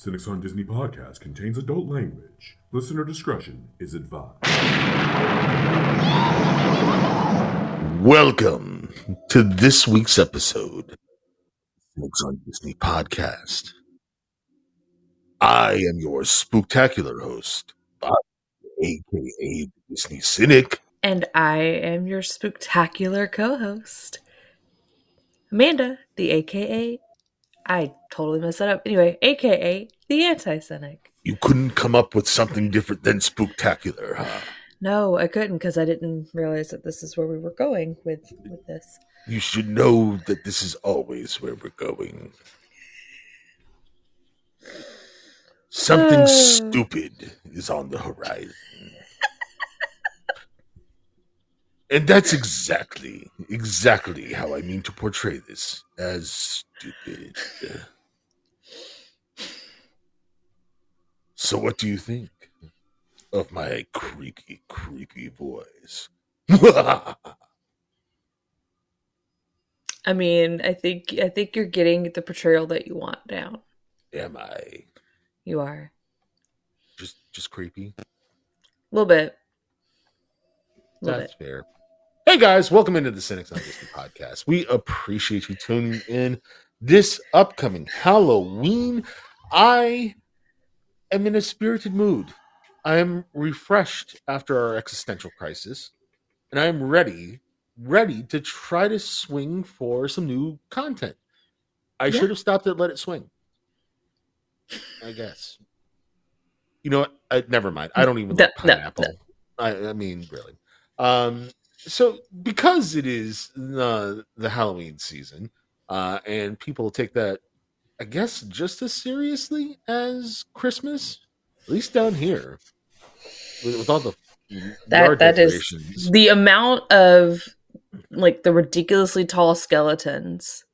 Cynics on Disney Podcast contains adult language. Listener discretion is advised. Welcome to this week's episode of Cynics on Disney Podcast. I am your spooktacular host, Bob, a.k.a. Disney Cynic. And I am your spooktacular co-host, Amanda, the a.k.a. I totally messed that up. Anyway, a.k.a. the Anti-Cynic. You couldn't come up with something different than spooktacular, huh? No, I couldn't, because I didn't realize that this is where we were going with this. You should know that this is always where we're going. Something stupid is on the horizon. And that's exactly how I mean to portray this, as stupid. So what do you think of my creepy, creepy voice? I mean, I think you're getting the portrayal that you want down. Am I? You are. Just creepy? A little bit. That's fair. Hey guys, welcome into the Cynics on Disney Podcast. We appreciate you tuning in. This upcoming Halloween, I am in a spirited mood. I am refreshed after our existential crisis, and I am ready to try to swing for some new content. I should have stopped it, let it swing, I guess. You know what? Never mind. I don't even like pineapple. No. I mean, really. So because it is the Halloween season, and people take that, I guess, just as seriously as Christmas, at least down here, with all the yard decorations. That is the amount of, like, the ridiculously tall skeletons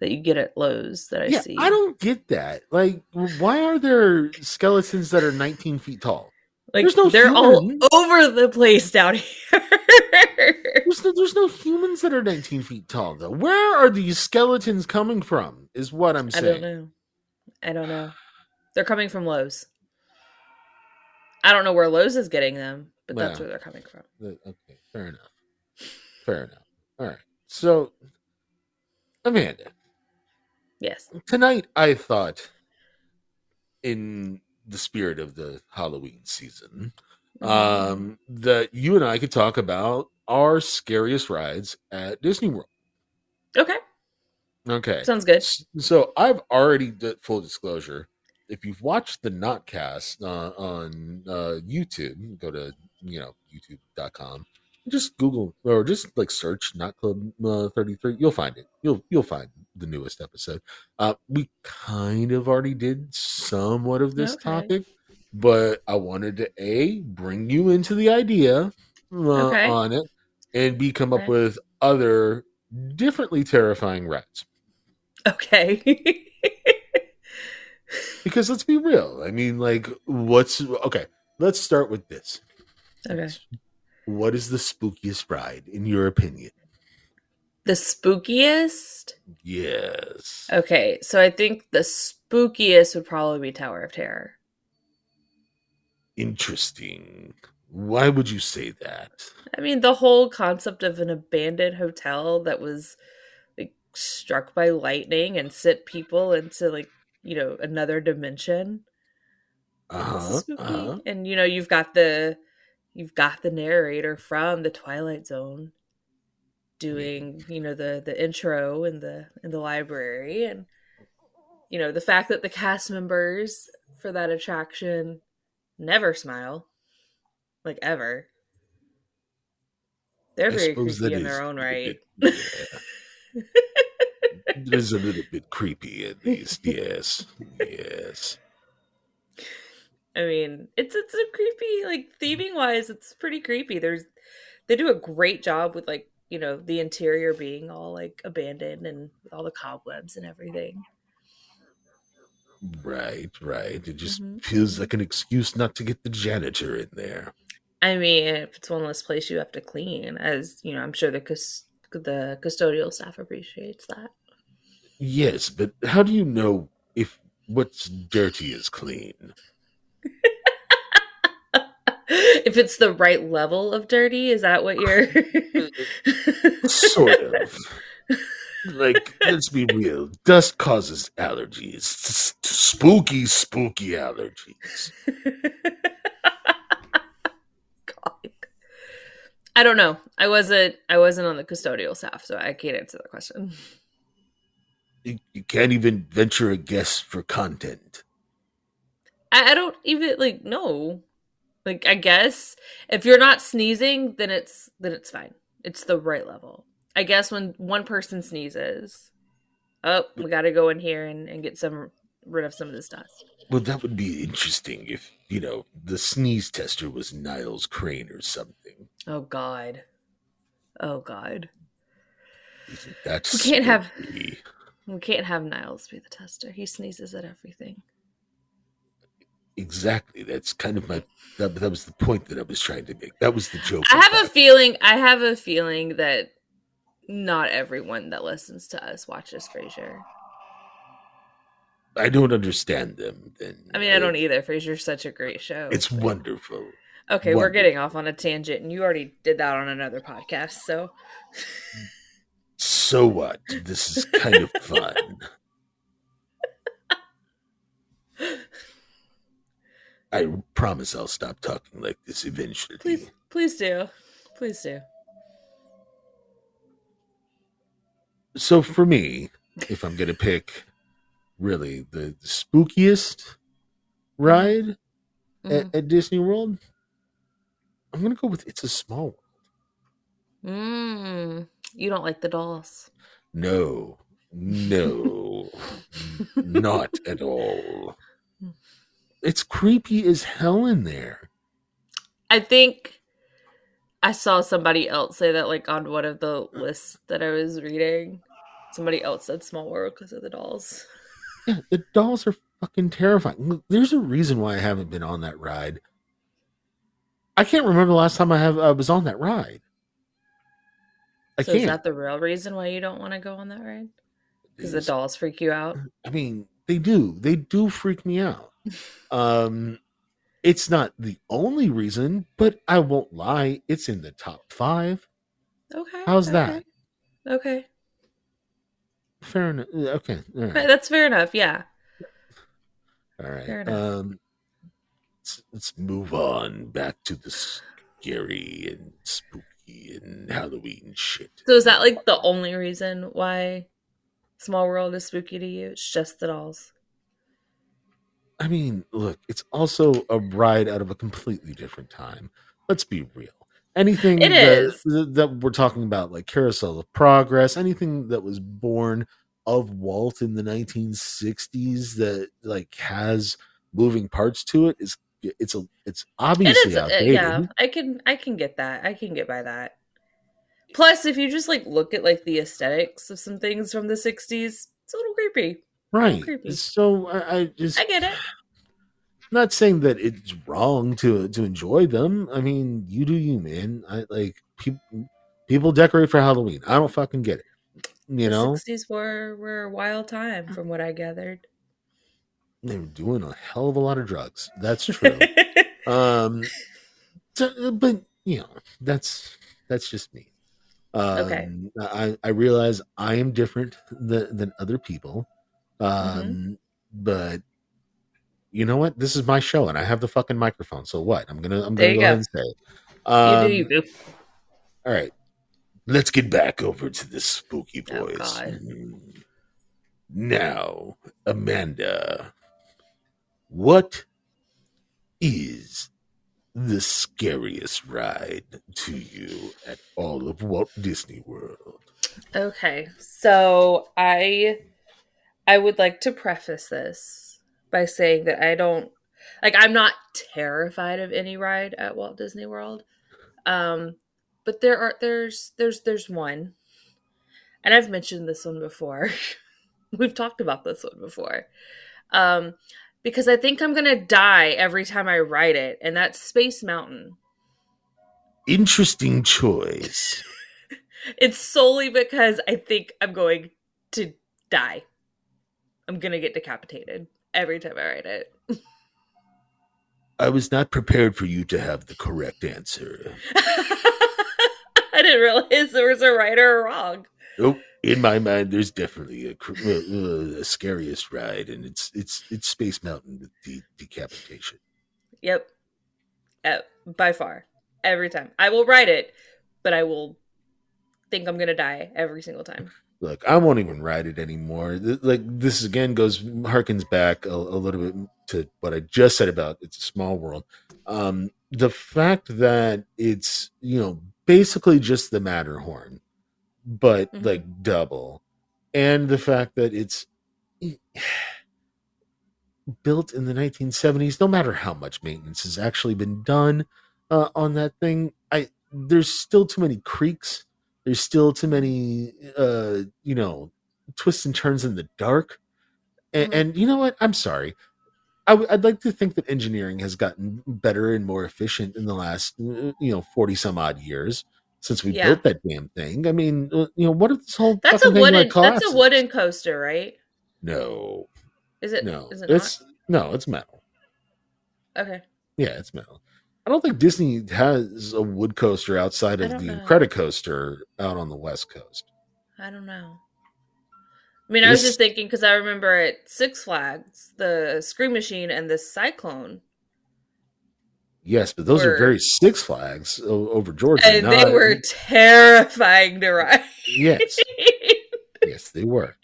that you get at Lowe's that I see. I don't get that. Like, why are there skeletons that are 19 feet tall? Like, they're humans all over the place down here. There's no humans that are 19 feet tall, though. Where are these skeletons coming from, is what I'm saying. I don't know. They're coming from Lowe's. I don't know where Lowe's is getting them, but that's where they're coming from. Okay, fair enough. All right. So, Amanda. Yes. Tonight, I thought, in the spirit of the Halloween season, that you and I could talk about our scariest rides at Disney World. Okay. Sounds good. So I've already, full disclosure, if you've watched the NotCast on YouTube, go to, youtube.com, just Google or just like search NotClub33. You'll find it. You'll find the newest episode. We kind of already did somewhat of this topic, but I wanted to bring you into the idea on it, and B, come up with other differently terrifying rides. Okay. Because let's be real. I mean, like, let's start with this. Okay. What is the spookiest ride, in your opinion? The spookiest? Yes. Okay, so I think the spookiest would probably be Tower of Terror. Interesting. Why would you say that? I mean, the whole concept of an abandoned hotel that was, like, struck by lightning and sent people into, like, another dimension. It's spooky. And, you've got the... You've got the narrator from the Twilight Zone doing, the intro in the library, and the fact that the cast members for that attraction never smile, like, ever. They're very creepy in their own right. Yeah. It is a little bit creepy, at least. Yes. I mean, it's a creepy, like, theming wise, it's pretty creepy. They do a great job with, like, the interior being all, like, abandoned and all the cobwebs and everything. Right. It just feels like an excuse not to get the janitor in there. I mean, if it's one less place you have to clean, as I'm sure the custodial staff appreciates that. Yes, but how do you know if What's dirty is clean. If it's the right level of dirty, is that what you're... Sort of. Like, let's be real. Dust causes allergies. Spooky, spooky allergies. God. I don't know. I wasn't on the custodial staff, so I can't answer that question. You can't even venture a guess for content. I don't even, like, no. Like, I guess if you're not sneezing, then it's fine. It's the right level. I guess when one person sneezes, oh, we got to go in here and get rid of some of this dust. Well, that would be interesting if, you know, the sneeze tester was Niles Crane or something. Oh, God. Oh, God. That's we can't have Niles be the tester. He sneezes at everything. Exactly. That's kind of that was the point that I was trying to make. That was the joke. I have a feeling that not everyone that listens to us watches Frasier. I don't understand them. Then. I mean, I don't either. Frasier's such a great show. It's wonderful. Okay, we're getting off on a tangent, and you already did that on another podcast, so... So what? This is kind of fun. I promise I'll stop talking like this eventually. Please do. So for me, if I'm going to pick really the spookiest ride at Disney World, I'm going to go with It's a Small World. Mm. You don't like the dolls. No. Not at all. It's creepy as hell in there. I think I saw somebody else say that, like, on one of the lists that I was reading. Somebody else said Small World because of the dolls. Yeah, the dolls are fucking terrifying. Look, there's a reason why I haven't been on that ride. I can't remember the last time I was on that ride. Is that the real reason why you don't want to go on that ride? Because the dolls freak you out? I mean, they do. They do freak me out. It's not the only reason, but I won't lie. It's in the top 5. Okay. How's that? Okay. Fair enough. Okay. All right. That's fair enough. Yeah. All right. Fair enough. Let's move on back to the scary and spooky and Halloween shit. So is that like the only reason why Small World is spooky to you? It's just the dolls. I mean, look, it's also a ride out of a completely different time. Let's be real. Anything that we're talking about, like Carousel of Progress, anything that was born of Walt in the 1960s that like has moving parts to it is... It's obviously outdated. Yeah, I can get that. I can get by that. Plus, if you just like look at like the aesthetics of some things from the 60s, it's a little creepy. Right. So I get it. I'm not saying that it's wrong to enjoy them. I mean, you do you, man. People decorate for Halloween. I don't fucking get it. You know, the 60s were a wild time, from what I gathered. They were doing a hell of a lot of drugs. That's true. But you know, that's just me. Okay. I realize I am different than other people. But you know what? This is my show, and I have the fucking microphone. So what? I'm gonna go ahead and say it. You do. All right. Let's get back over to the spooky boys. Oh, God. Now, Amanda. What is the scariest ride to you at all of Walt Disney World? Okay, so I would like to preface this by saying that I'm not terrified of any ride at Walt Disney World. But there's one, and I've mentioned this one before. We've talked about this one before. Because I think I'm going to die every time I ride it. And that's Space Mountain. Interesting choice. It's solely because I think I'm going to die. I'm going to get decapitated. every time I write it. I was not prepared for you to have the correct answer. I didn't realize there was a right or a wrong. Nope. In my mind, there's definitely a scariest ride, and it's Space Mountain with decapitation. Yep. By far. Every time. I will write it, but I will think I'm going to die every single time. Look, I won't even ride it anymore. Like, this again harkens back a little bit to what I just said about It's a Small World. The fact that it's, basically just the Matterhorn, but mm-hmm. like double, and the fact that it's built in the 1970s, no matter how much maintenance has actually been done on that thing, there's still too many creaks. There's still too many, twists and turns in the dark. And you know what? I'm sorry. I'd like to think that engineering has gotten better and more efficient in the last, 40 some odd years since we built that damn thing. I mean, what if this whole thing like collapses? That's a wooden coaster, right? No. Is it? No. Is it not? No, it's metal. Okay. Yeah, it's metal. I don't think Disney has a wood coaster outside of the Credicoaster out on the West Coast. I don't know. I mean, I was just thinking because I remember at Six Flags, the Scream Machine and the Cyclone. Yes, but those are very Six Flags over Georgia. And they were terrifying to ride. Yes. Yes, they were.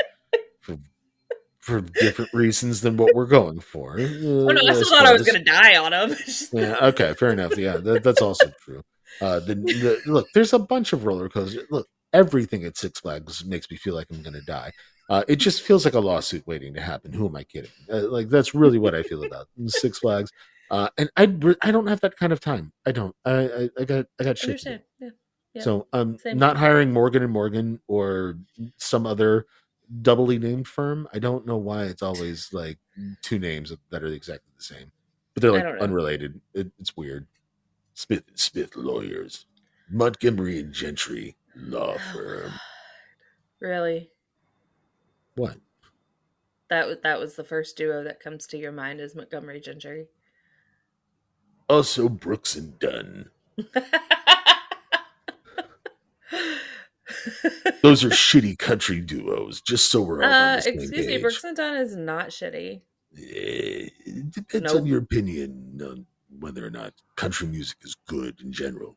For different reasons than what we're going for. I still thought I was going to die on them. Yeah, okay, fair enough. Yeah, that's also true. Look, there's a bunch of roller coasters. Look, everything at Six Flags makes me feel like I'm going to die. It just feels like a lawsuit waiting to happen. Who am I kidding? That's really what I feel about Six Flags. And I don't have that kind of time. I don't. I got shit to do. Yeah. So I'm not hiring Morgan & Morgan or some other doubly named firm. I don't know why it's always like two names that are exactly the same, but they're like unrelated. It's weird. Smith Lawyers, Montgomery and Gentry Law Firm. Really? What? That was the first duo that comes to your mind is Montgomery Gentry. Also Brooks and Dunn. Those are shitty country duos, just so we're all on the same excuse page. Me, Brooks and Dunn is not shitty. It depends on your opinion on whether or not country music is good in general.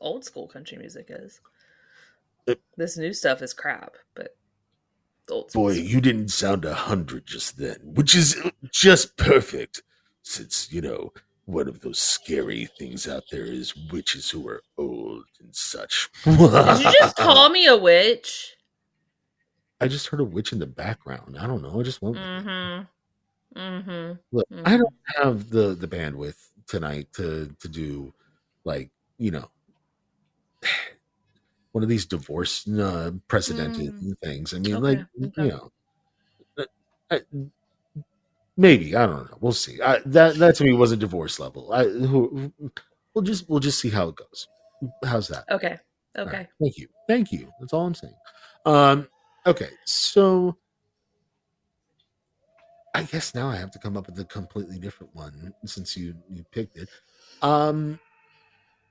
Old school country music is. This new stuff is crap, but old school. Boy, you didn't sound 100 just then, which is just perfect since, one of those scary things out there is witches who are old and such. Did you just call me a witch? I just heard a witch in the background. I don't know. I just went with it. Mm-hmm. Look, I don't have the bandwidth tonight to do, one of these divorce precedented things. I mean, maybe, I don't know. We'll see. That to me was a divorce level. We'll just see how it goes. How's that? Okay. Right. Thank you. That's all I'm saying. Okay. So I guess now I have to come up with a completely different one since you picked it. You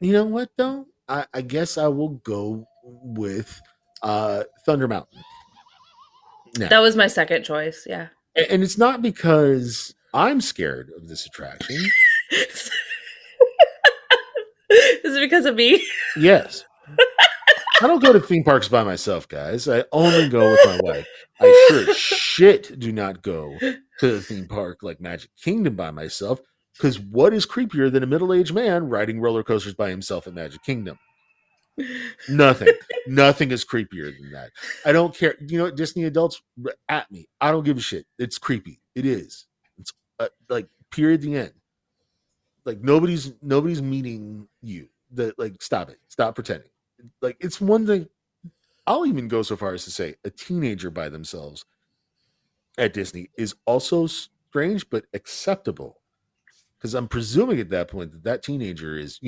know what though? I guess I will go with Thunder Mountain. Now. That was my second choice. Yeah. And it's not because I'm scared of this attraction. Is it because of me? Yes. I don't go to theme parks by myself, guys. I only go with my wife. I sure as shit do not go to a theme park like Magic Kingdom by myself, because what is creepier than a middle-aged man riding roller coasters by himself at Magic Kingdom? Nothing is creepier than that. I don't care. Disney adults at me. I don't give a shit. It's creepy. It is. It's period. The end. Like nobody's meeting you. That stop it. Stop pretending. It's one thing. I'll even go so far as to say a teenager by themselves at Disney is also strange but acceptable, because I'm presuming at that point that teenager is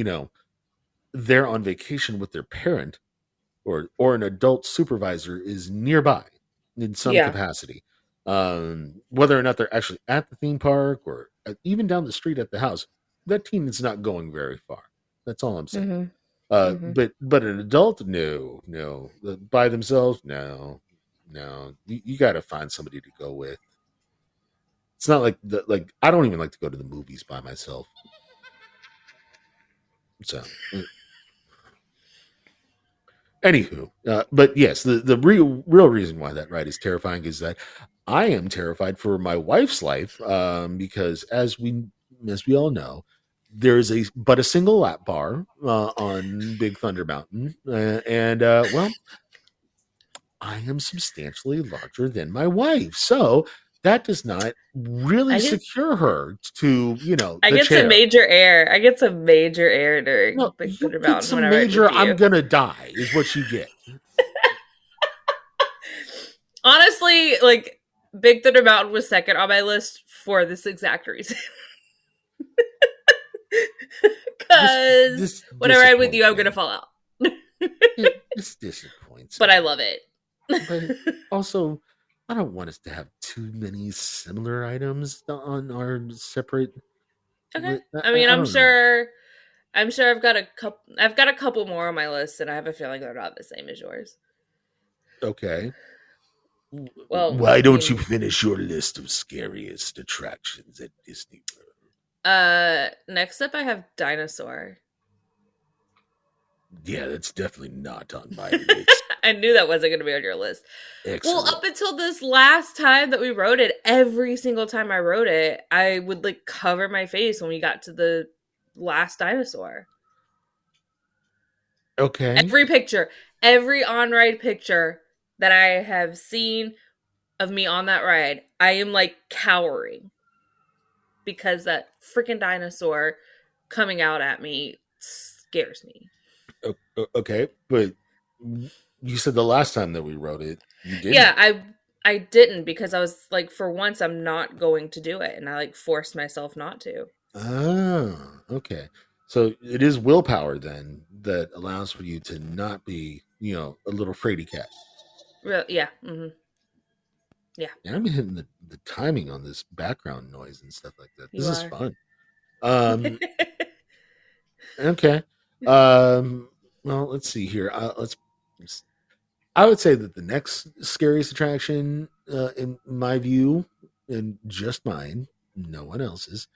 they're on vacation with their parent or an adult supervisor is nearby in some capacity. Whether or not they're actually at the theme park or even down the street at the house, that teen is not going very far. That's all I'm saying. Mm-hmm. But an adult, no. By themselves, no. You got to find somebody to go with. It's not like I don't even like to go to the movies by myself. So, anywho, but yes, the real reason why that ride is terrifying is that I am terrified for my wife's life, because as we all know, there is a single lap bar on Big Thunder Mountain, and I am substantially larger than my wife, so that does not really secure her to the chair. I get some major air during Big Thunder Mountain. I'm gonna die is what you get. Honestly, Big Thunder Mountain was second on my list for this exact reason. Because when I ride with you, I'm going to fall out. This disappoints me. But I love it. But also, I don't want us to have too many similar items on our separate. Okay. I'm sure I've got a couple more on my list, and I have a feeling they're not the same as yours. Okay. Well, why don't you finish your list of scariest attractions at Disney World? Next up I have Dinosaur. Yeah, that's definitely not on my list. I knew that wasn't going to be on your list. Excellent. Well, up until this last time that we wrote it, every single time I wrote it, I would cover my face when we got to the last Dinosaur. Okay. Every picture, every on-ride picture that I have seen of me on that ride, I am cowering. Because that freaking dinosaur coming out at me scares me. Okay, but you said the last time that we wrote it, you didn't. Yeah, I didn't, because I was for once I'm not going to do it, and I forced myself not to. Oh, okay. So it is willpower then that allows for you to not be, a little fraidy cat. Real, yeah. Mm-hmm. Yeah. And I'm hitting the timing on this background noise and stuff like that. This is fun. Okay. Well, let's see here. I would say that the next scariest attraction, in my view, and just mine, no one else's,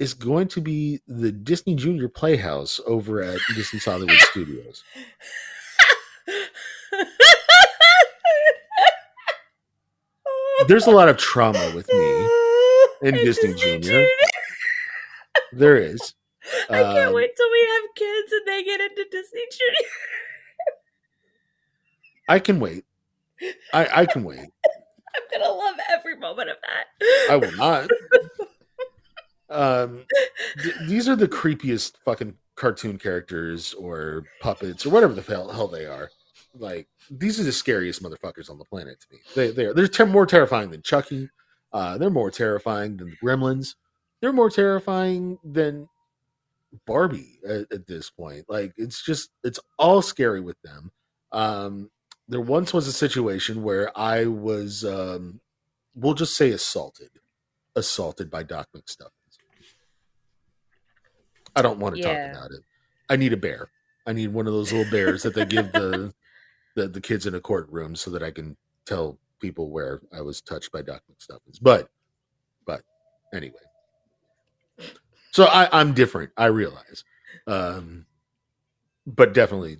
is going to be the Disney Junior Playhouse over at Disney's Hollywood Studios. There's a lot of trauma with me and Disney Junior. There is. I can't wait till we have kids and they get into Disney Junior. I can wait. I can wait. I'm gonna love every moment of that. I will not. These are the creepiest fucking cartoon characters or puppets or whatever the hell they are. These are the scariest motherfuckers on the planet to me. They're more terrifying than Chucky. They're more terrifying than the Gremlins. They're more terrifying than Barbie at this point. It's all scary with them. There once was a situation where I was, we'll just say assaulted by Doc McStuffins. I don't want to talk about it. I need a bear. I need one of those little bears that they give the kids in a courtroom so that I can tell people where I was touched by Doc McStuffins. But anyway, so I'm different. I realize, but definitely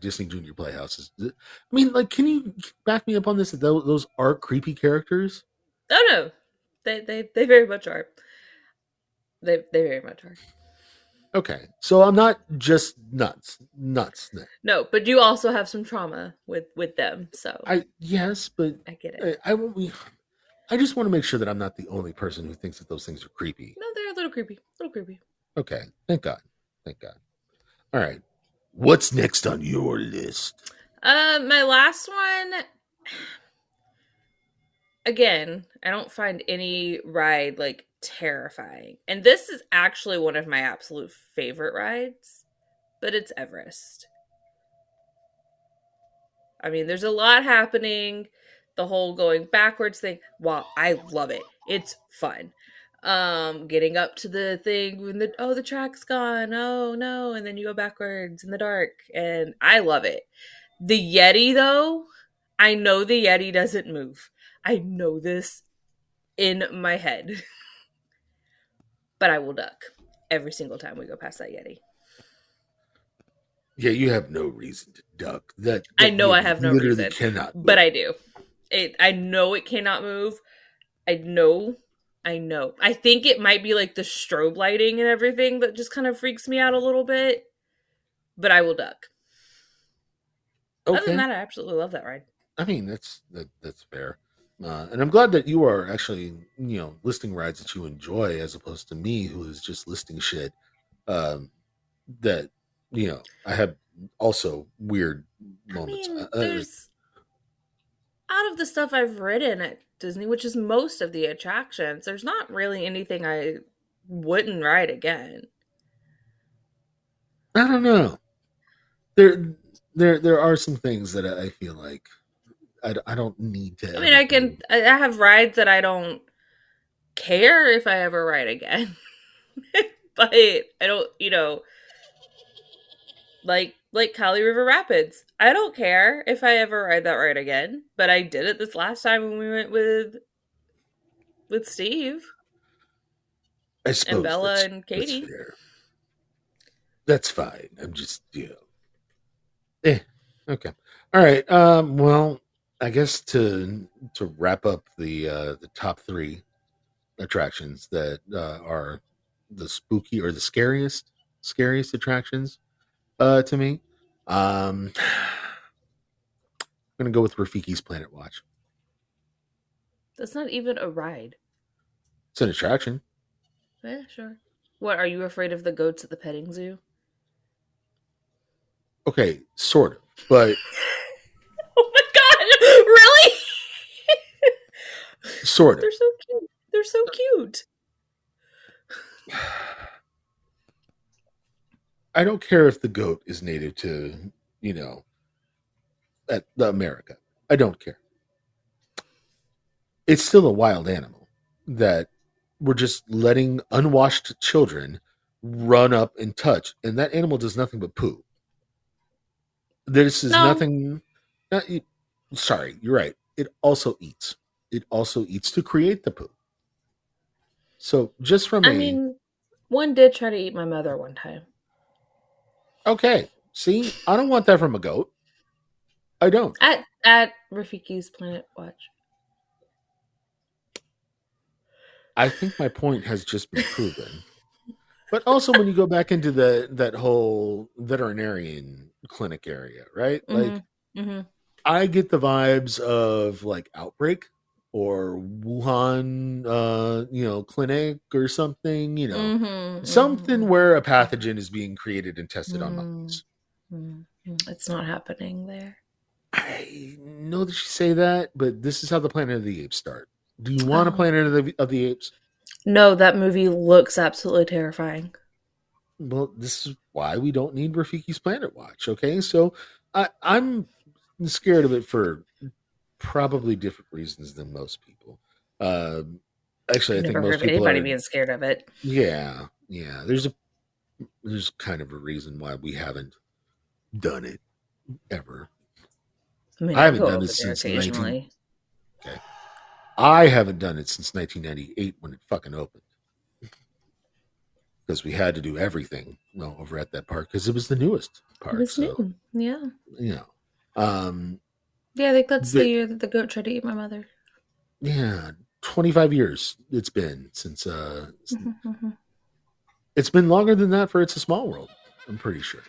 Disney Junior Playhouse is. I mean, can you back me up on this? That those are creepy characters. Oh no, they very much are. They very much are. Okay, so I'm not just nuts. No, but you also have some trauma with them. So but I get it. I just want to make sure that I'm not the only person who thinks that those things are creepy. No, they're a little creepy. Okay, thank God. All right, what's next on your list? My last one. Again, I don't find any ride terrifying, and this is actually one of my absolute favorite rides, but it's Everest. I mean, there's a lot happening. the whole going backwards thing. Wow, I love it. It's fun. Getting up to the thing when the track's gone. Oh no. And then you go backwards in the dark. And I love it. The Yeti though, I know the Yeti doesn't move. I know this in my head. But I will duck every single time we go past that Yeti. Yeah, you have no reason to duck. That I know I have no reason. Cannot move. But I do. I know it cannot move. I know. I think it might be like the strobe lighting and everything that just kind of freaks me out a little bit. But I will duck. Okay. Other than that, I absolutely love that ride. I mean, that's fair. And I'm glad that you are actually, listing rides that you enjoy as opposed to me, who is just listing shit that, I have also weird moments. I mean, there's, out of the stuff I've ridden at Disney, which is most of the attractions, there's not really anything I wouldn't ride again. I don't know. There are some things that I feel like I don't need to. I mean, I have rides that I don't care if I ever ride again. But I don't, like Kali River Rapids. I don't care if I ever ride that ride again. But I did it this last time when we went with Steve. I suppose. And Bella and Katie. That's fair. That's fine. I'm just, Okay. All right. Well, I guess to wrap up the top three attractions that are the spooky or the scariest attractions to me, I'm going to go with Rafiki's Planet Watch. That's not even a ride. It's an attraction. Yeah, sure. What, are you afraid of the goats at the petting zoo? Okay, sort of, but... Oh my god, really? Sort of. They're so cute. I don't care if the goat is native to, America. I don't care. It's still a wild animal that we're just letting unwashed children run up and touch, and that animal does nothing but poo. This is nothing. Sorry, you're right. It also eats. To create the poo. So just from one did try to eat my mother one time. Okay, see, I don't want that from a goat. I don't. At Rafiki's Planet Watch. I think my point has just been proven. But also when you go back into that whole veterinarian clinic area, right? Mm-hmm. Like, mm-hmm. I get the vibes of like Outbreak or Wuhan, clinic or something, mm-hmm. something mm-hmm. where a pathogen is being created and tested mm-hmm. on monkeys. Mm-hmm. It's not happening there. I know that you say that, but this is how the Planet of the Apes start. Do you want a Planet of the Apes? No, that movie looks absolutely terrifying. Well, this is why we don't need Rafiki's Planet Watch, okay? So I'm scared of it for probably different reasons than most people. Actually, I think most people anybody being scared of it. Yeah. There's kind of a reason why we haven't done it ever. I haven't done it since occasionally. Okay. I haven't done it since 1998 when it fucking opened. Because we had to do everything over at that park because it was the newest park. It was new, yeah. I think that's the year that the goat tried to eat my mother. Yeah, 25 years it's been since... It's been longer than that for It's a Small World, I'm pretty sure.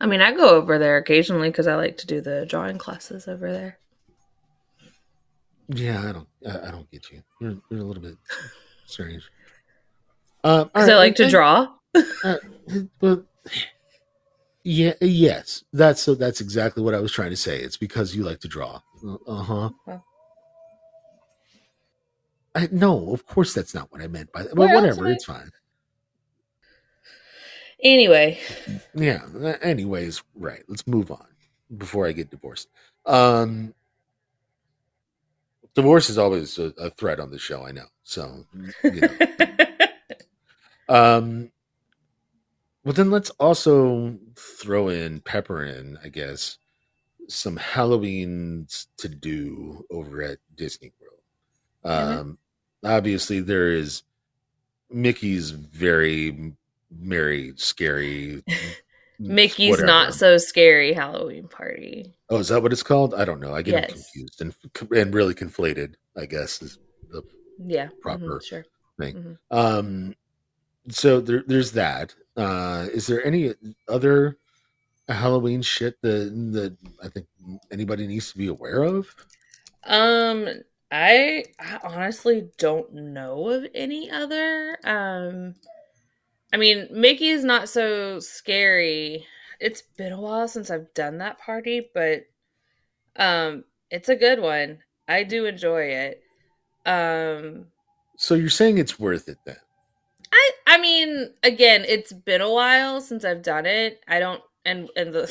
I mean, I go over there occasionally because I like to do the drawing classes over there. Yeah, I don't get you. You're a little bit strange. Because I like to draw. Well, yeah, yes, that's exactly what I was trying to say. It's because you like to draw. Okay. No, of course that's not what I meant by that. Well, whatever, it's fine. Anyway. Yeah. Anyways, right. Let's move on before I get divorced. Divorce is always a threat on the show, I know. So, you know. Well, then let's also throw in, pepper in, I guess, some Halloween's to do over at Disney World. Obviously, there is Mickey's Very Merry Scary. Mickey's whatever. Not So Scary Halloween Party. Oh, is that what it's called? I don't know. I get it confused and really conflated, I guess, is the proper thing. So there's that. Is there any other Halloween shit that I think anybody needs to be aware of? I honestly don't know of any other. I mean, Mickey's Not So Scary. It's been a while since I've done that party, but it's a good one. I do enjoy it. So you're saying it's worth it then? I mean, again, it's been a while since I've done it. I don't, and the,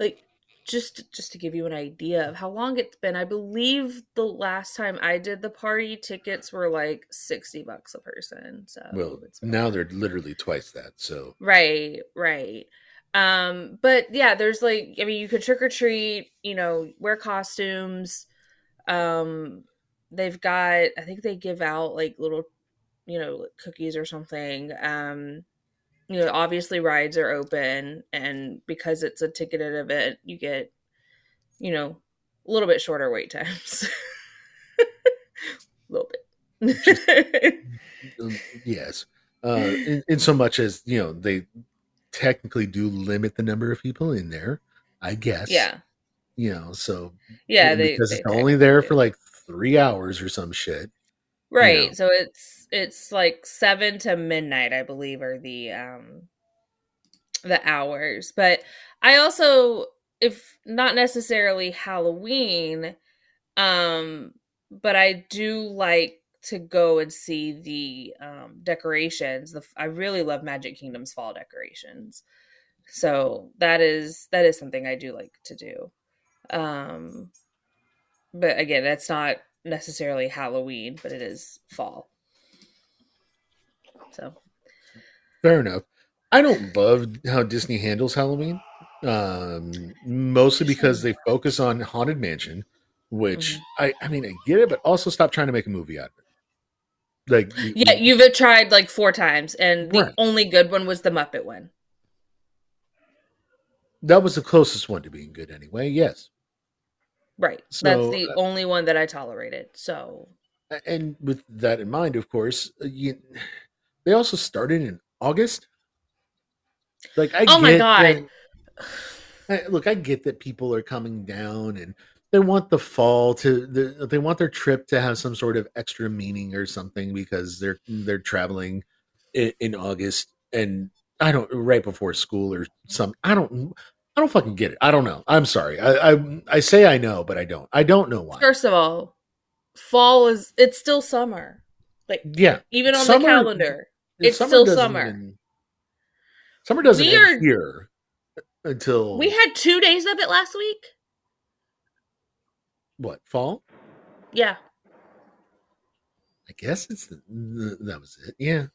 like, just to give you an idea of how long it's been, I believe the last time I did the party, tickets were like $60 a person. So now they're literally twice that. So right. But yeah, there's like, I mean, you could trick or treat, you know, wear costumes. They've got, I think they give out like little, you know, like cookies or something. You know, obviously rides are open, and because it's a ticketed event, you get, you know, a little bit shorter wait times. A little bit. Yes. In so much as, you know, they technically do limit the number of people in there, I guess. Yeah. You know, so. Yeah. Because it's only there for like 3 hours or some shit. Right. You know. So it's like 7 to midnight, I believe, are the hours. But I also, if not necessarily Halloween, but I do like to go and see the decorations. I really love Magic Kingdom's fall decorations. So that is something I do like to do. But again, that's not necessarily Halloween, but it is fall. So fair enough. I don't love how Disney handles Halloween, mostly because they focus on Haunted Mansion, which I mean, I get it, but also stop trying to make a movie out of it. Like, you've tried like 4 times, and the only good one was the Muppet one. That was the closest one to being good, anyway. Yes. Right. So, that's the only one that I tolerated. So, and with that in mind, of course, they also started in August. Like, I oh my God. That, look, I get that people are coming down and they want the fall they want their trip to have some sort of extra meaning or something, because they're traveling in August and I don't right before school or some. I don't fucking get it. I don't know. I'm sorry. I say I know, but I don't. I don't know why. First of all, fall it's still summer. Like, yeah, even on the calendar, it's still summer. Summer doesn't end here until we had 2 days of it last week. What, fall? Yeah, I guess it's that was it. Yeah,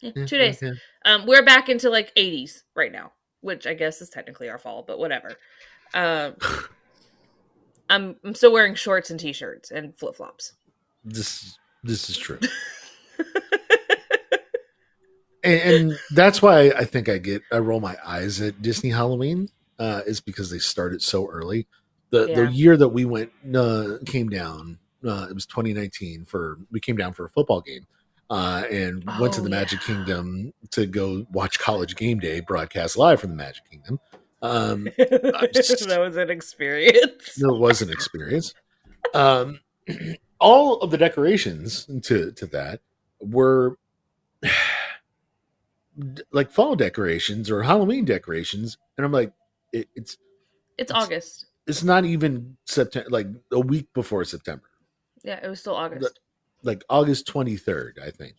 2 days. Yeah. We're back into like 80s right now, which I guess is technically our fall, but whatever. I'm still wearing shorts and t-shirts and flip-flops. This is true. and that's why I think I roll my eyes at Disney Halloween, is because they started so early. The year that we went, came down, it was 2019 we came down for a football game. And went to the Magic Kingdom to go watch College Game Day broadcast live from the Magic Kingdom. That was an experience. That was an experience. All of the decorations to that were like fall decorations or Halloween decorations, and I'm like, it's August. It's not even September. Like a week before September. Yeah, it was still August. Like August 23rd, I think,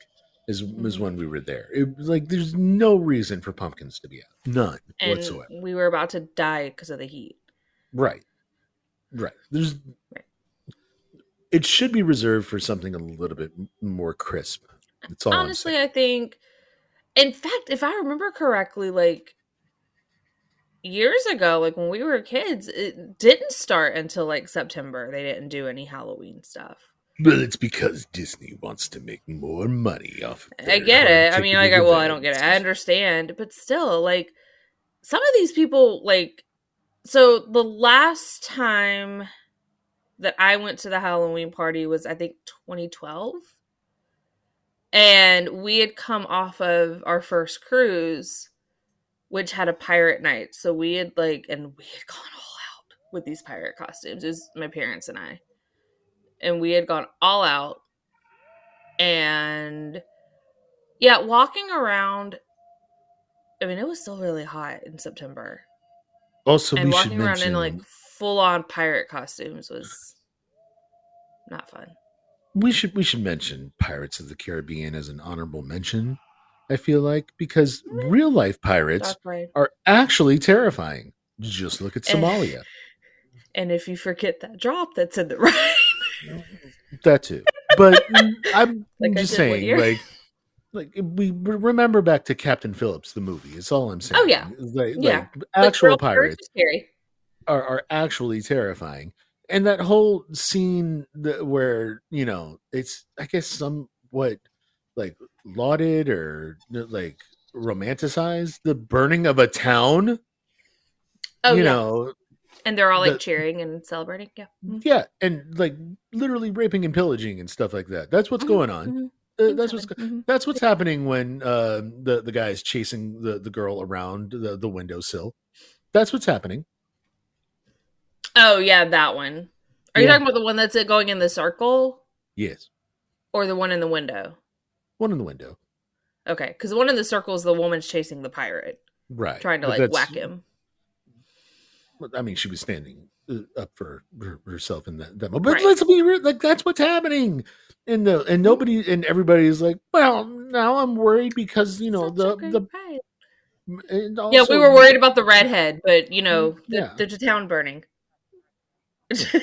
was when we were there. It was like, there's no reason for pumpkins to be out. None whatsoever. We were about to die because of the heat. Right. There's It should be reserved for something a little bit more crisp. That's all. Honestly, I think, in fact, if I remember correctly, like years ago, like when we were kids, it didn't start until like September. They didn't do any Halloween stuff. But it's because Disney wants to make more money off of their, I get it. I mean, like, well, I don't get it. I understand. But still, like, some of these people, like, so the last time that I went to the Halloween party was, I think, 2012. And we had come off of our first cruise, which had a pirate night. So we had, like, and we had gone all out with these pirate costumes. It was my parents and I. And we had gone all out. And yeah, walking around, I mean, it was still really hot in September. Also, and we walking should around mention, in like full-on pirate costumes was not fun. We should mention Pirates of the Caribbean as an honorable mention, I feel like, because real life pirates are actually terrifying. Just look at Somalia. And if you forget that drop that's in the rain. That too, but I'm like just saying, like we remember back to Captain Phillips the movie. It's all I'm saying. Oh yeah, yeah. Like actual pirates are actually terrifying, and that whole scene where you know it's, I guess, somewhat like lauded or like romanticized the burning of a town. Oh, you know. And they're all like cheering and celebrating. Yeah. Yeah. And like literally raping and pillaging and stuff like that. That's what's going on. Mm-hmm. That's what's happening when the guy is chasing the girl around the windowsill. That's what's happening. Oh, yeah. That one. Are you talking about the one that's going in the circle? Yes. Or the one in the window? One in the window. Okay. Because the one in the circle is the woman's chasing the pirate. Right. Trying to like whack him. I mean, she was standing up for herself in that demo, but let's be real, like that's what's happening. And nobody and everybody is like, well, now I'm worried because you know also, yeah, we were worried about the redhead, but you know the town burning,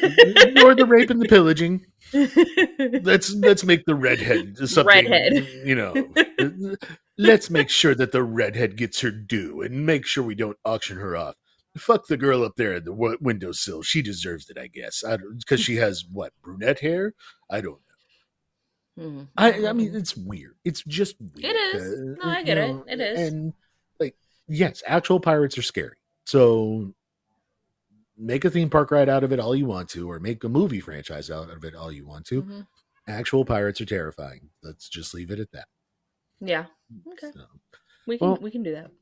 or the rape and the pillaging. Let's make the redhead something. Redhead, you know, let's make sure that the redhead gets her due and make sure we don't auction her off. Fuck the girl up there at the windowsill. She deserves it, I guess. Because she has, what, brunette hair? I don't know. I mean, it's weird. It's just weird. It is. No, I get it. It is. And, like, yes, actual pirates are scary. So make a theme park ride out of it all you want to, or make a movie franchise out of it all you want to. Mm-hmm. Actual pirates are terrifying. Let's just leave it at that. Yeah. Okay. So, we can do that.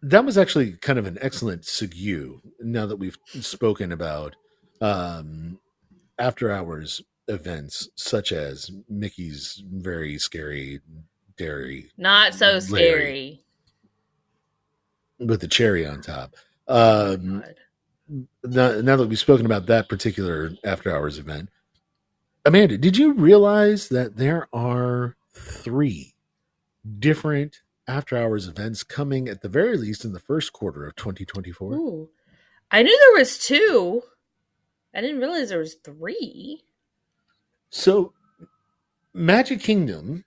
That was actually kind of an excellent segue. Now that we've spoken about after-hours events such as Mickey's Very Scary Dairy, Not So Larry, Scary, with the cherry on top. Now that we've spoken about that particular after-hours event, Amanda, did you realize that there are 3 different after-hours events coming at the very least in the first quarter of 2024? Ooh. I knew there was 2. I didn't realize there was 3. So, Magic Kingdom,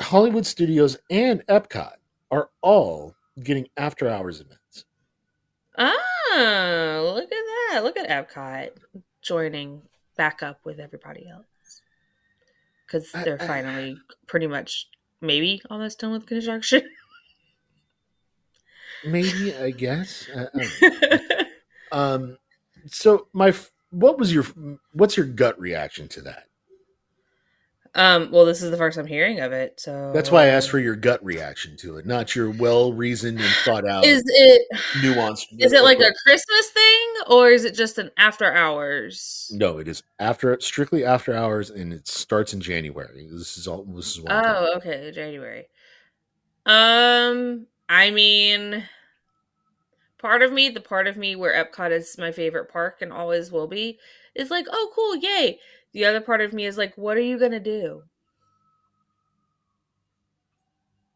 Hollywood Studios, and Epcot are all getting after-hours events. Oh, look at that. Look at Epcot joining back up with everybody else. Because they're finally pretty much... maybe almost done with construction. Maybe, I guess. So, what's your gut reaction to that? Well, this is the first I'm hearing of it, so that's why I asked for your gut reaction to it, not your well-reasoned and thought-out. Is it nuanced? Is it like a Christmas thing, or is it just an after hours? No, it is strictly after hours, and it starts in January. This is all. Oh, okay, January. I mean, the part of me where Epcot is my favorite park and always will be, is like, oh, cool, yay. The other part of me is like, what are you going to do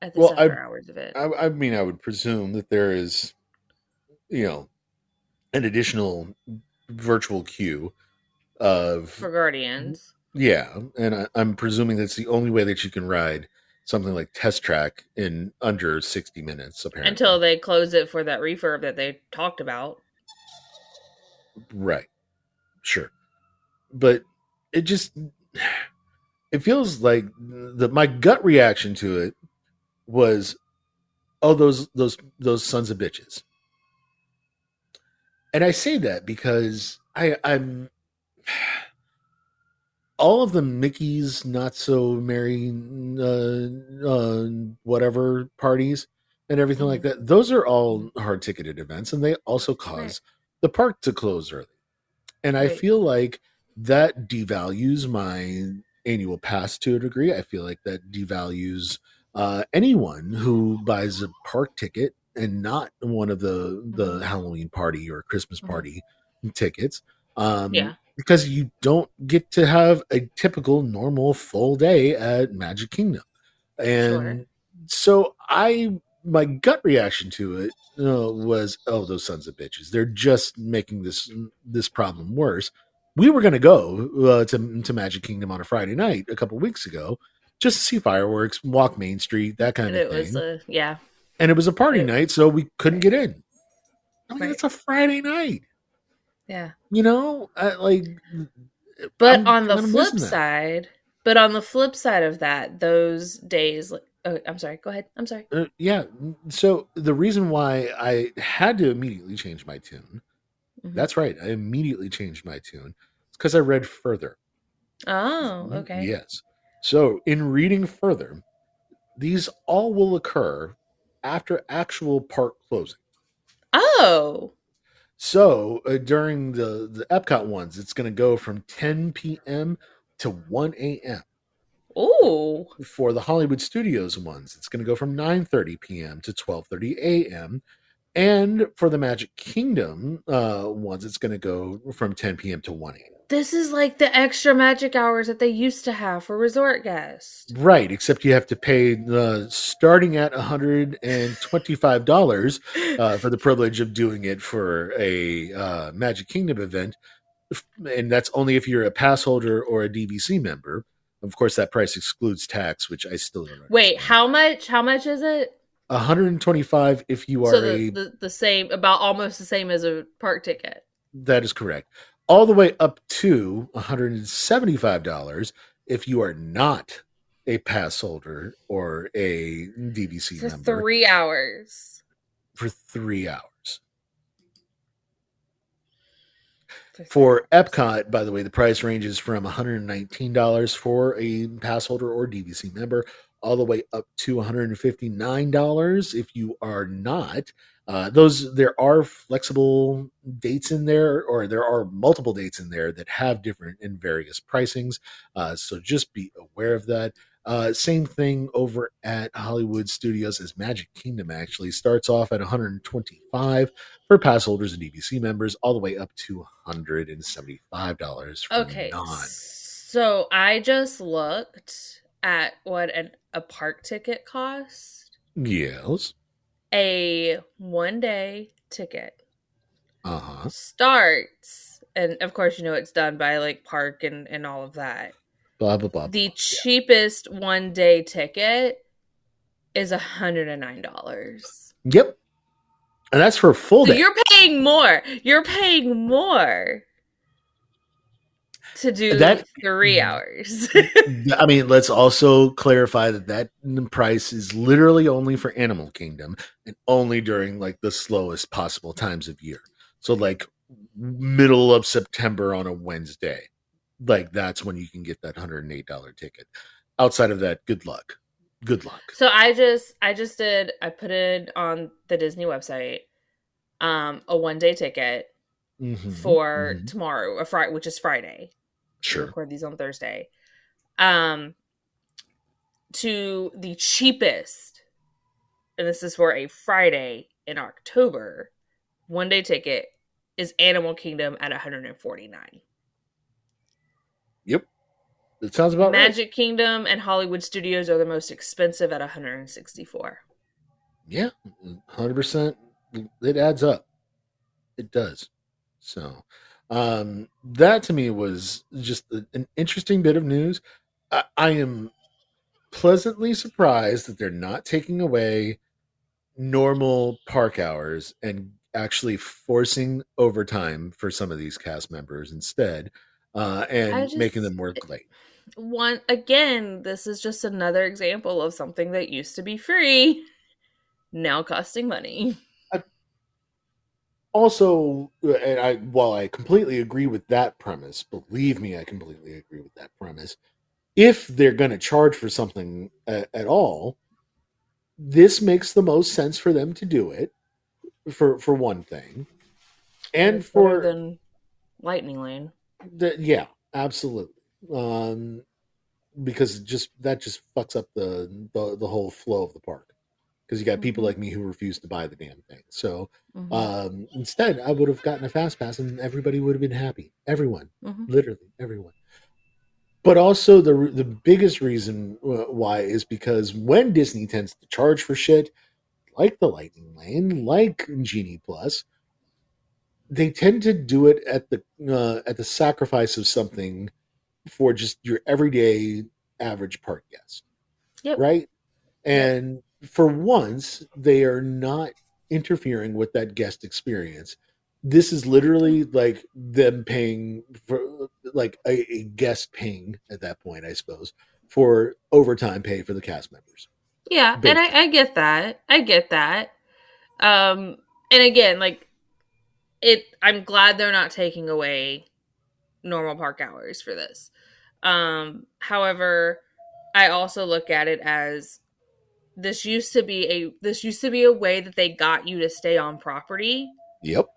at the after hours of it? I mean, I would presume that there is, you know, an additional virtual queue of for Guardians. Yeah, and I'm presuming that's the only way that you can ride something like Test Track in under 60 minutes, apparently. Until they close it for that refurb that they talked about. Right. Sure. But it just... It feels like my gut reaction to it was, oh, those sons of bitches. And I say that because I'm... All of the Mickey's Not So Merry whatever parties and everything like that, those are all hard-ticketed events, and they also cause the park to close early. And I feel like that devalues my annual pass to a degree. I feel like that devalues anyone who buys a park ticket and not one of the Halloween party or Christmas party tickets. Because you don't get to have a typical, normal, full day at Magic Kingdom. And so my gut reaction to it was, oh, those sons of bitches. They're just making this problem worse. We were going to go to Magic Kingdom on a Friday night a couple weeks ago just to see fireworks, walk Main Street, that kind of thing. And it was a party night, so we couldn't get in. I mean, it's a Friday night. Yeah. You know, but on the flip side of that, those days, I'm sorry, go ahead. I'm sorry. Yeah. So the reason why I had to immediately change my tune, that's right. I immediately changed my tune. It's because I read further. Oh, okay. Yes. So in reading further, these all will occur after actual park closing. Oh, so during the Epcot ones, it's going to go from 10 p.m. to 1 a.m. Oh, for the Hollywood Studios ones, it's going to go from 9:30 p.m. to 12:30 a.m. And for the Magic Kingdom ones, it's going to go from 10 p.m. to 1 a.m. This is like the extra magic hours that they used to have for resort guests. Right, except you have to pay starting at $125 for the privilege of doing it for a Magic Kingdom event. And that's only if you're a pass holder or a DVC member. Of course, that price excludes tax, which I still don't understand. Wait, how much? How much is it? $125 if you are the same, about almost the same as a park ticket. That is correct. All the way up to $175 if you are not a pass holder or a DVC member. For 3 hours. For Epcot, by the way, the price ranges from $119 for a pass holder or DVC member all the way up to $159 if you are not. There are flexible dates in there, or there are multiple dates in there that have different and various pricings. So just be aware of that. Same thing over at Hollywood Studios as Magic Kingdom actually starts off at $125 for pass holders and DVC members, all the way up to $175 for non. So I just looked at what a park ticket cost. Yes. A one-day ticket starts, and of course, you know, it's done by like park and all of that. Blah, blah, blah. The cheapest one-day ticket is $109. Yep. And that's for a full day. You're paying more. You're paying more to do that 3 hours. I mean, let's also clarify that price is literally only for Animal Kingdom and only during like the slowest possible times of year. So like middle of September on a Wednesday, like that's when you can get that $108 ticket. Outside of that, good luck. Good luck. So I put it on the Disney website, a one-day ticket for tomorrow, which is Friday. Sure. We record these on Thursday. To the cheapest, and this is for a Friday in October, one-day ticket is Animal Kingdom at $149. Yep. That sounds about right. Magic Kingdom and Hollywood Studios are the most expensive at $164. Yeah, 100%. It adds up. It does. So That to me was just an interesting bit of news. I am pleasantly surprised that they're not taking away normal park hours and actually forcing overtime for some of these cast members instead, and making them work late. This is just another example of something that used to be free now costing money. Also, and while I completely agree with that premise, believe me, I completely agree with that premise. If they're going to charge for something at all, this makes the most sense for them to do it, for one thing. And it's for... better than Lightning Lane. Yeah, absolutely. Because that just fucks up the whole flow of the park. Because you got people like me who refuse to buy the damn thing. So instead, I would have gotten a fast pass and everybody would have been happy. Everyone. Literally, everyone. But also the biggest reason why is because when Disney tends to charge for shit, like the Lightning Lane, like Genie Plus, they tend to do it at the sacrifice of something for just your everyday average park guest. Yep. Right? And... for once, they are not interfering with that guest experience. This is literally like them paying for like a guest paying at that point, I suppose, for overtime pay for the cast members. Yeah, and I get that. And again, I'm glad they're not taking away normal park hours for this. However, I also look at it as This used to be a way that they got you to stay on property. Yep.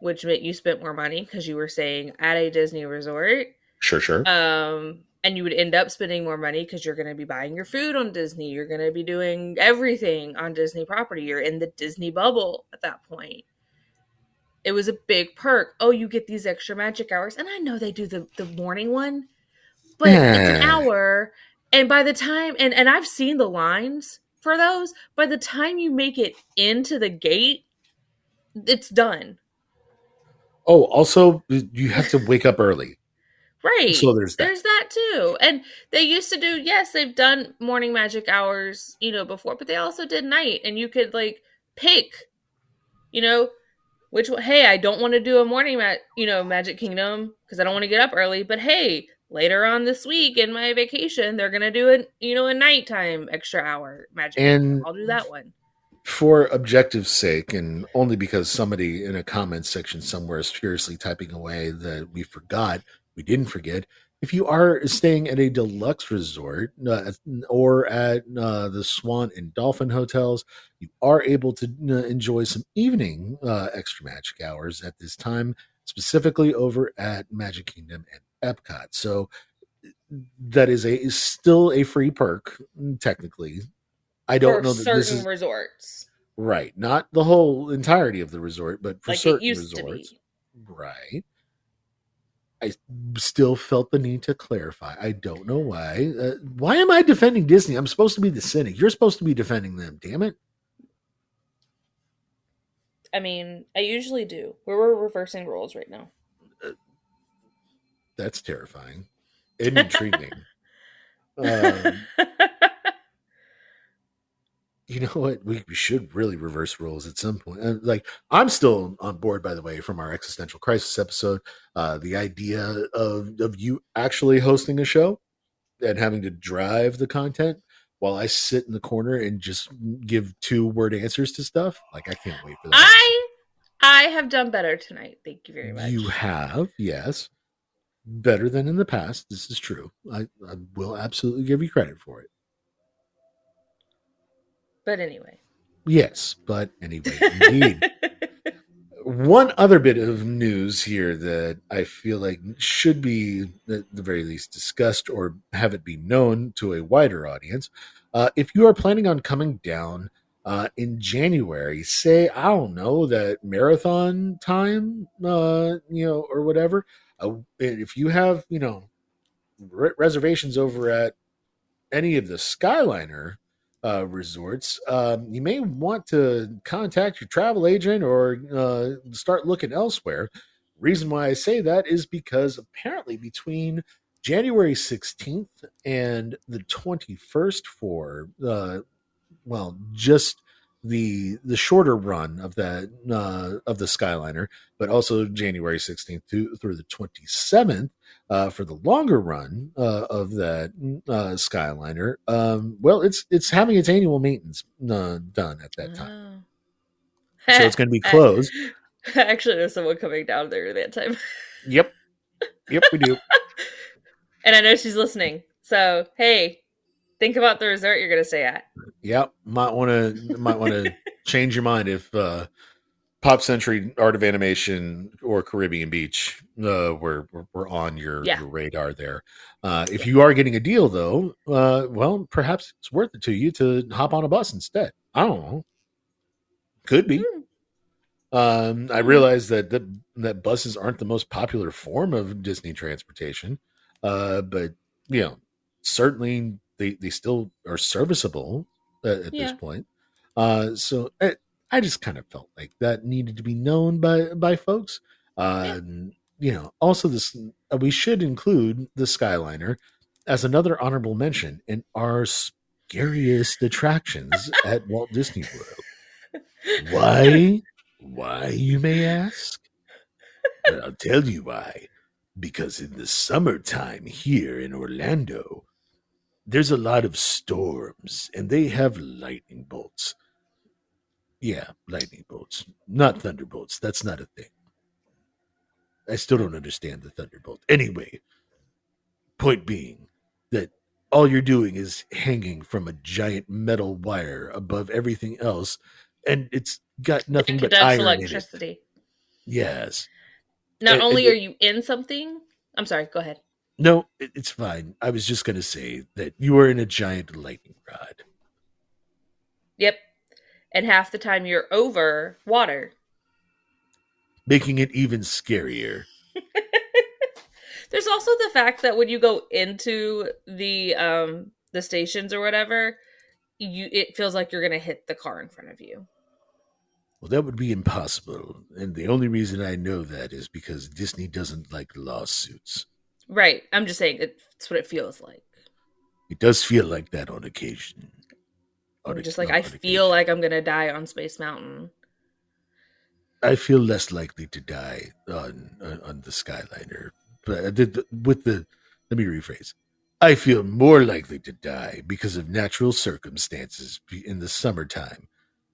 Which meant you spent more money because you were staying at a Disney resort. Sure. And you would end up spending more money because you're going to be buying your food on Disney. You're going to be doing everything on Disney property. You're in the Disney bubble at that point. It was a big perk. Oh, you get these extra magic hours. And I know they do the morning one, but it's an hour. And by the time, and I've seen the lines for those, by the time you make it into the gate, it's done. Oh, also, you have to wake up early. Right. So there's that too. And they used to do, yes, they've done morning magic hours, before, but they also did night. And you could, pick, which, hey, I don't want to do a morning, Magic Kingdom because I don't want to get up early. But, hey, later on this week in my vacation, they're going to do a nighttime extra hour magic. And I'll do that one. For objective's sake, and only because somebody in a comment section somewhere is furiously typing away that we didn't forget, if you are staying at a deluxe resort or at the Swan and Dolphin hotels, you are able to enjoy some evening extra magic hours at this time, specifically over at Magic Kingdom and Epcot. So that is still a free perk, technically. I don't know that this is certain resorts. Right. Not the whole entirety of the resort, but for certain resorts. Right. I still felt the need to clarify. I don't know why. Why am I defending Disney? I'm supposed to be the cynic. You're supposed to be defending them, damn it. I mean, I usually do. We're reversing roles right now. That's terrifying and intriguing. You know what? We should really reverse roles at some point. I'm still on board, by the way, from our existential crisis episode. The idea of you actually hosting a show and having to drive the content while I sit in the corner and just give 2-word answers to stuff. I can't wait for that. I have done better tonight. Thank you very much. You have, yes. Better than in the past. This is true. I will absolutely give you credit for it. But anyway. Yes, but anyway, indeed. One other bit of news here that I feel like should be, at the very least, discussed or have it be known to a wider audience. If you are planning on coming down in January, say, I don't know, that marathon time, or whatever, if you have, reservations over at any of the Skyliner resorts, you may want to contact your travel agent or start looking elsewhere. Reason why I say that is because apparently between January 16th and the 21st for just the shorter run of that of the Skyliner, but also January 16th through the 27th for the longer run of that Skyliner. It's having its annual maintenance done at that time, so it's going to be closed. I actually know someone coming down there that time. Yep, we do. And I know she's listening. So, hey, think about the resort you're going to stay at. Yep, might want to change your mind if Pop Century, Art of Animation, or Caribbean Beach were on your radar there. If you are getting a deal, though, perhaps it's worth it to you to hop on a bus instead. I don't know. Could be. Mm-hmm. I realize that buses aren't the most popular form of Disney transportation. But certainly they still are serviceable at this point. So I just kind of felt like that needed to be known by folks. Also this, we should include the Skyliner as another honorable mention in our scariest attractions at Walt Disney World. Why, you may ask? But I'll tell you why. Because in the summertime here in Orlando, there's a lot of storms, and they have lightning bolts. Yeah, lightning bolts, not thunderbolts. That's not a thing. I still don't understand the thunderbolt. Anyway, point being that all you're doing is hanging from a giant metal wire above everything else, and it's got nothing but iron electricity in it. Yes. Not only are you in something... I'm sorry, go ahead. No, it's fine. I was just going to say that you are in a giant lightning rod. Yep. And half the time you're over water. Making it even scarier. There's also the fact that when you go into the stations or whatever, it feels like you're going to hit the car in front of you. Well, that would be impossible, and the only reason I know that is because Disney doesn't like lawsuits. Right. I'm just saying it's what it feels like. It does feel like that on occasion. I feel like I'm going to die on Space Mountain. I feel less likely to die on the Skyliner. Let me rephrase. I feel more likely to die because of natural circumstances in the summertime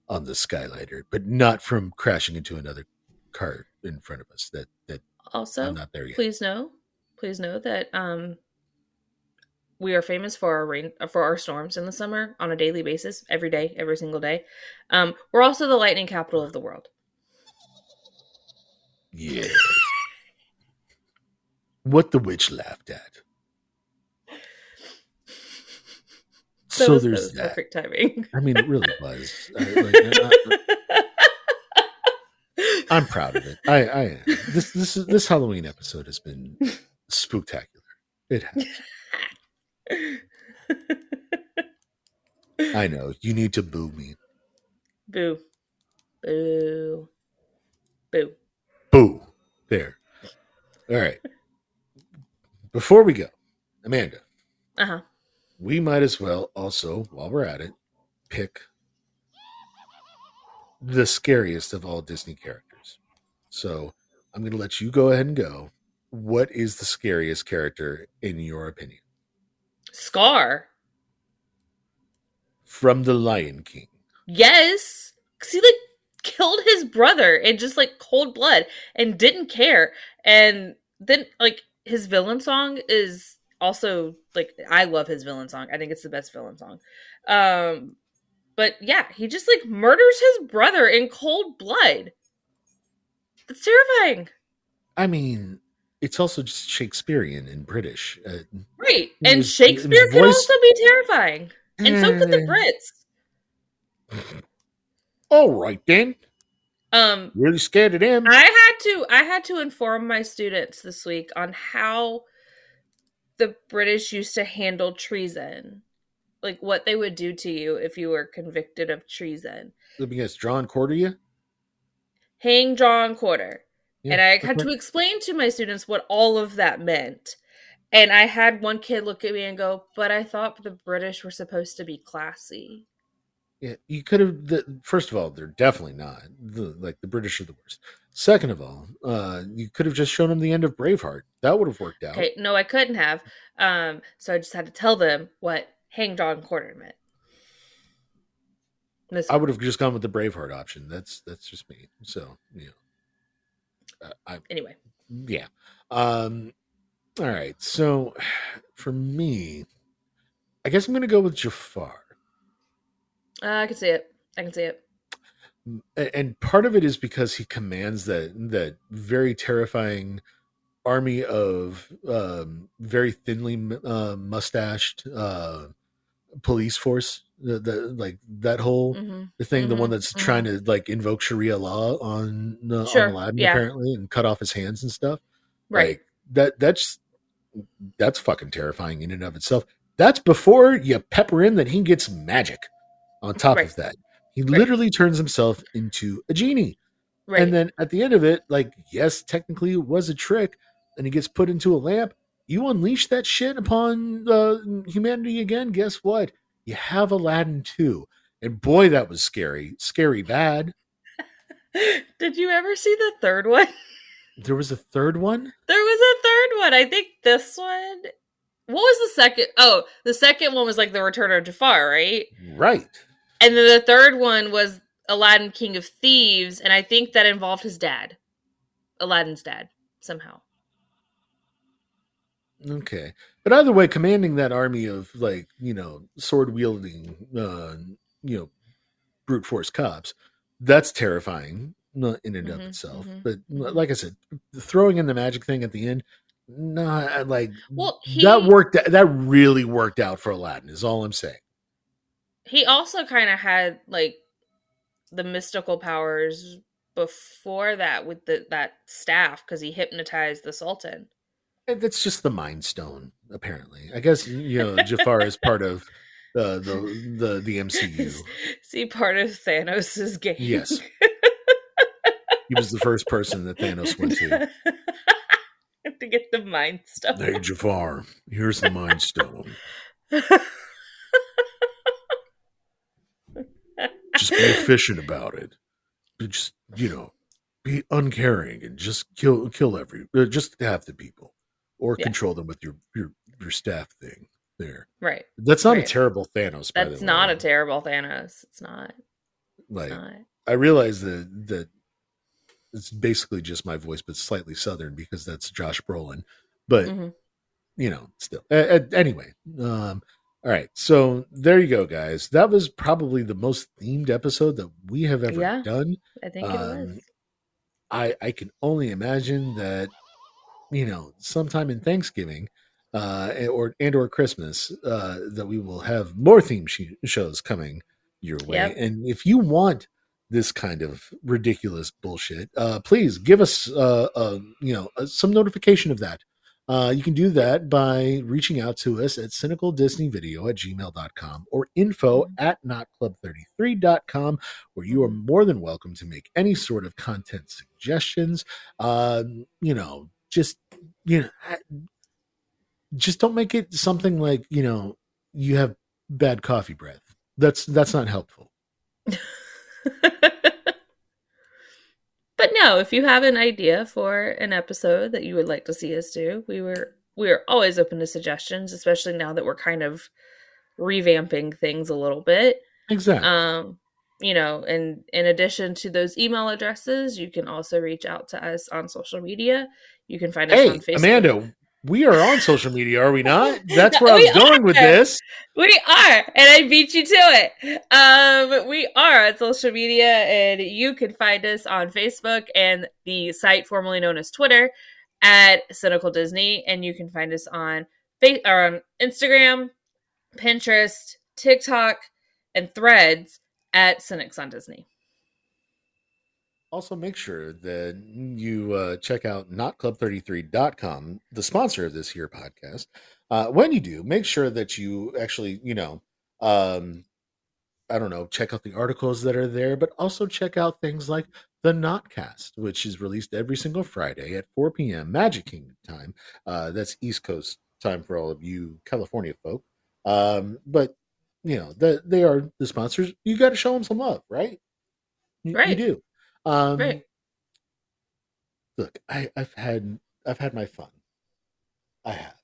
on the Skyliner, but not from crashing into another car in front of us. That also, I'm not there yet. Please know that we are famous for our rain, for our storms in the summer on a daily basis, every day, every single day. We're also the lightning capital of the world. Yes. What the witch laughed at. So there's that. Perfect timing. I mean, it really was. I'm proud of it. I am. This Halloween episode has been spooktacular. It has. I know. You need to boo me. Boo. Boo. Boo. Boo. There. All right. Before we go, Amanda. Uh-huh. We might as well also, while we're at it, pick the scariest of all Disney characters. So I'm going to let you go ahead and go. What is the scariest character in your opinion? Scar. From The Lion King. Yes. 'Cause he killed his brother in just cold blood and didn't care. And then his villain song is... Also, I love his villain song. I think it's the best villain song. He just murders his brother in cold blood. That's terrifying. I mean, it's also just Shakespearean and British. Right. And Shakespeare could also be terrifying. And so could the Brits. All right, then. Really scared of them. I had to inform my students this week on how the British used to handle treason, what they would do to you if you were convicted of treason. Let me guess, draw and quarter you? Hang, draw, and quarter. Yeah, and I had to explain to my students what all of that meant. And I had one kid look at me and go, but I thought the British were supposed to be classy. Yeah, you could have. First of all, they're definitely not. The British are the worst. Second of all, you could have just shown them the end of Braveheart. That would have worked out. Okay, no, I couldn't have. So I just had to tell them what hang, dog, and quarter meant. I would have just gone with the Braveheart option. That's just me. So, you know. Anyway. Yeah. All right. So, for me, I guess I'm going to go with Jafar. I can see it. And part of it is because he commands that very terrifying army of very thinly mustached police force. The one that's trying to invoke Sharia law on Aladdin apparently, and cut off his hands and stuff. Right. That's fucking terrifying in and of itself. That's before you pepper in that he gets magic. On top of that, he literally turns himself into a genie. Right. And then at the end of it, yes, technically it was a trick, and he gets put into a lamp. You unleash that shit upon humanity again. Guess what? You have Aladdin too. And boy, that was scary. Scary bad. Did you ever see the third one? There was a third one? I think this one. What was the second? Oh, the second one was the Return of Jafar, right? Right. And then the third one was Aladdin, King of Thieves. And I think that involved his dad. Aladdin's dad, somehow. Okay. But either way, commanding that army of, sword-wielding, brute force cops, that's terrifying in and of itself. Mm-hmm. But like I said, throwing in the magic thing at the end, that really worked out for Aladdin, is all I'm saying. He also kind of had the mystical powers before that with that staff, because he hypnotized the Sultan. That's just the Mind Stone, apparently. I guess Jafar is part of the MCU. See, part of Thanos' game. Yes, he was the first person that Thanos went to. To get the Mind Stone. Hey, Jafar, here's the Mind Stone. Just be efficient about it. Just, be uncaring and just kill just half the people, or control them with your staff thing there. Right. That's not a terrible Thanos, by the way. That's not a terrible Thanos. It's not. I realize that it's basically just my voice, but slightly Southern, because that's Josh Brolin. But, still. Anyway. All right. So there you go, guys. That was probably the most themed episode that we have ever done. I think it was. I can only imagine that, sometime in Thanksgiving or Christmas, that we will have more theme shows coming your way. Yep. And if you want this kind of ridiculous bullshit, please give us some notification of that. You can do that by reaching out to us at cynicaldisneyvideo@gmail.com or info@notclub33.com, where you are more than welcome to make any sort of content suggestions. Just don't make it something you have bad coffee breath. That's not helpful. But no, if you have an idea for an episode that you would like to see us do, we are always open to suggestions, especially now that we're kind of revamping things a little bit. Exactly. And in addition to those email addresses, you can also reach out to us on social media. You can find us on Facebook. Amanda, we are on social media, are we not? That's where I was going with this. We are, and I beat you to it. We are on social media, and you can find us on Facebook and the site formerly known as Twitter at Cynical Disney, and you can find us on on Instagram, Pinterest, TikTok, and Threads at Cynics on Disney. Also, make sure that you check out NotClub33.com, the sponsor of this here podcast. When you do, make sure that you actually, check out the articles that are there, but also check out things like The Notcast, which is released every single Friday at 4 p.m. Magic Kingdom time. That's East Coast time for all of you California folk. But, you know, they are the sponsors. You got to show them some love, right? You do. Right. Look, I've had my fun. I have.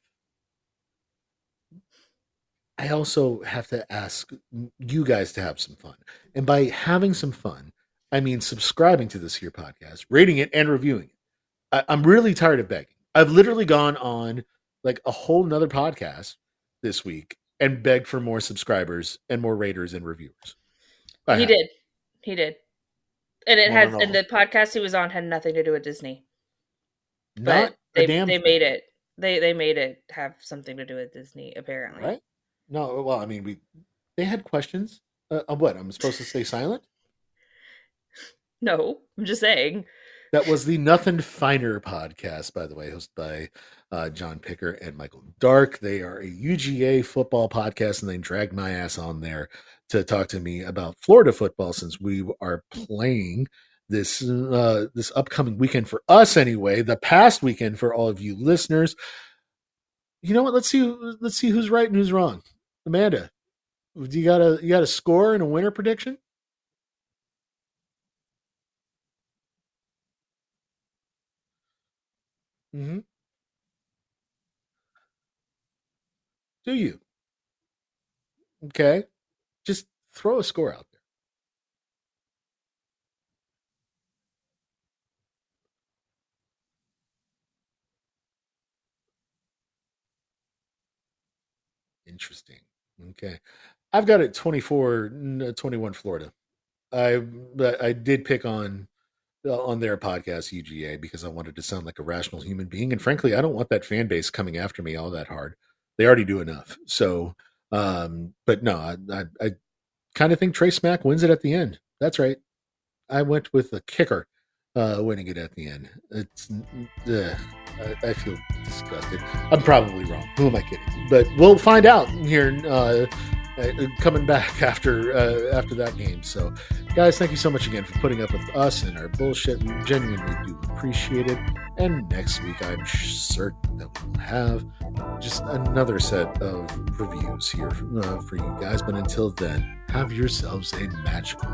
I also have to ask you guys to have some fun. And by having some fun, I mean subscribing to this here podcast, rating it, and reviewing it. I'm really tired of begging. I've literally gone on like a whole nother podcast this week and begged for more subscribers and more raters and reviewers. He did. And it has, and the podcast he was on had nothing to do with Disney. But they made it. They made it have something to do with Disney, apparently. Right? No, well, I mean, they had questions. What? I'm supposed to stay silent? No, I'm just saying. That was the Nothing Finer podcast, by the way, hosted by John Picker and Michael Dark. They are a UGA football podcast, and they dragged my ass on there to talk to me about Florida football, since we are playing this upcoming weekend for us anyway, the past weekend for all of you listeners. You know what? Let's see who's right and who's wrong. Amanda, you got a score and a winner prediction? Mm-hmm. Do you? Okay. Just throw a score out there. Interesting. Okay. I've got it 24-21 Florida. I did pick on their podcast, UGA, because I wanted to sound like a rational human being. And frankly, I don't want that fan base coming after me all that hard. They already do enough. So, but no, I kind of think Trey Smack wins it at the end. That's right. I went with the kicker winning it at the end. I feel disgusted. I'm probably wrong. Who am I kidding? But we'll find out here coming back after that game. So, guys, thank you so much again for putting up with us and our bullshit. We genuinely do appreciate it. And next week, I'm certain that we will have just another set of reviews here for you guys. But until then, have yourselves a magical,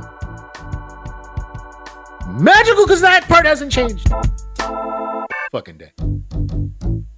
because that part hasn't changed, fucking day.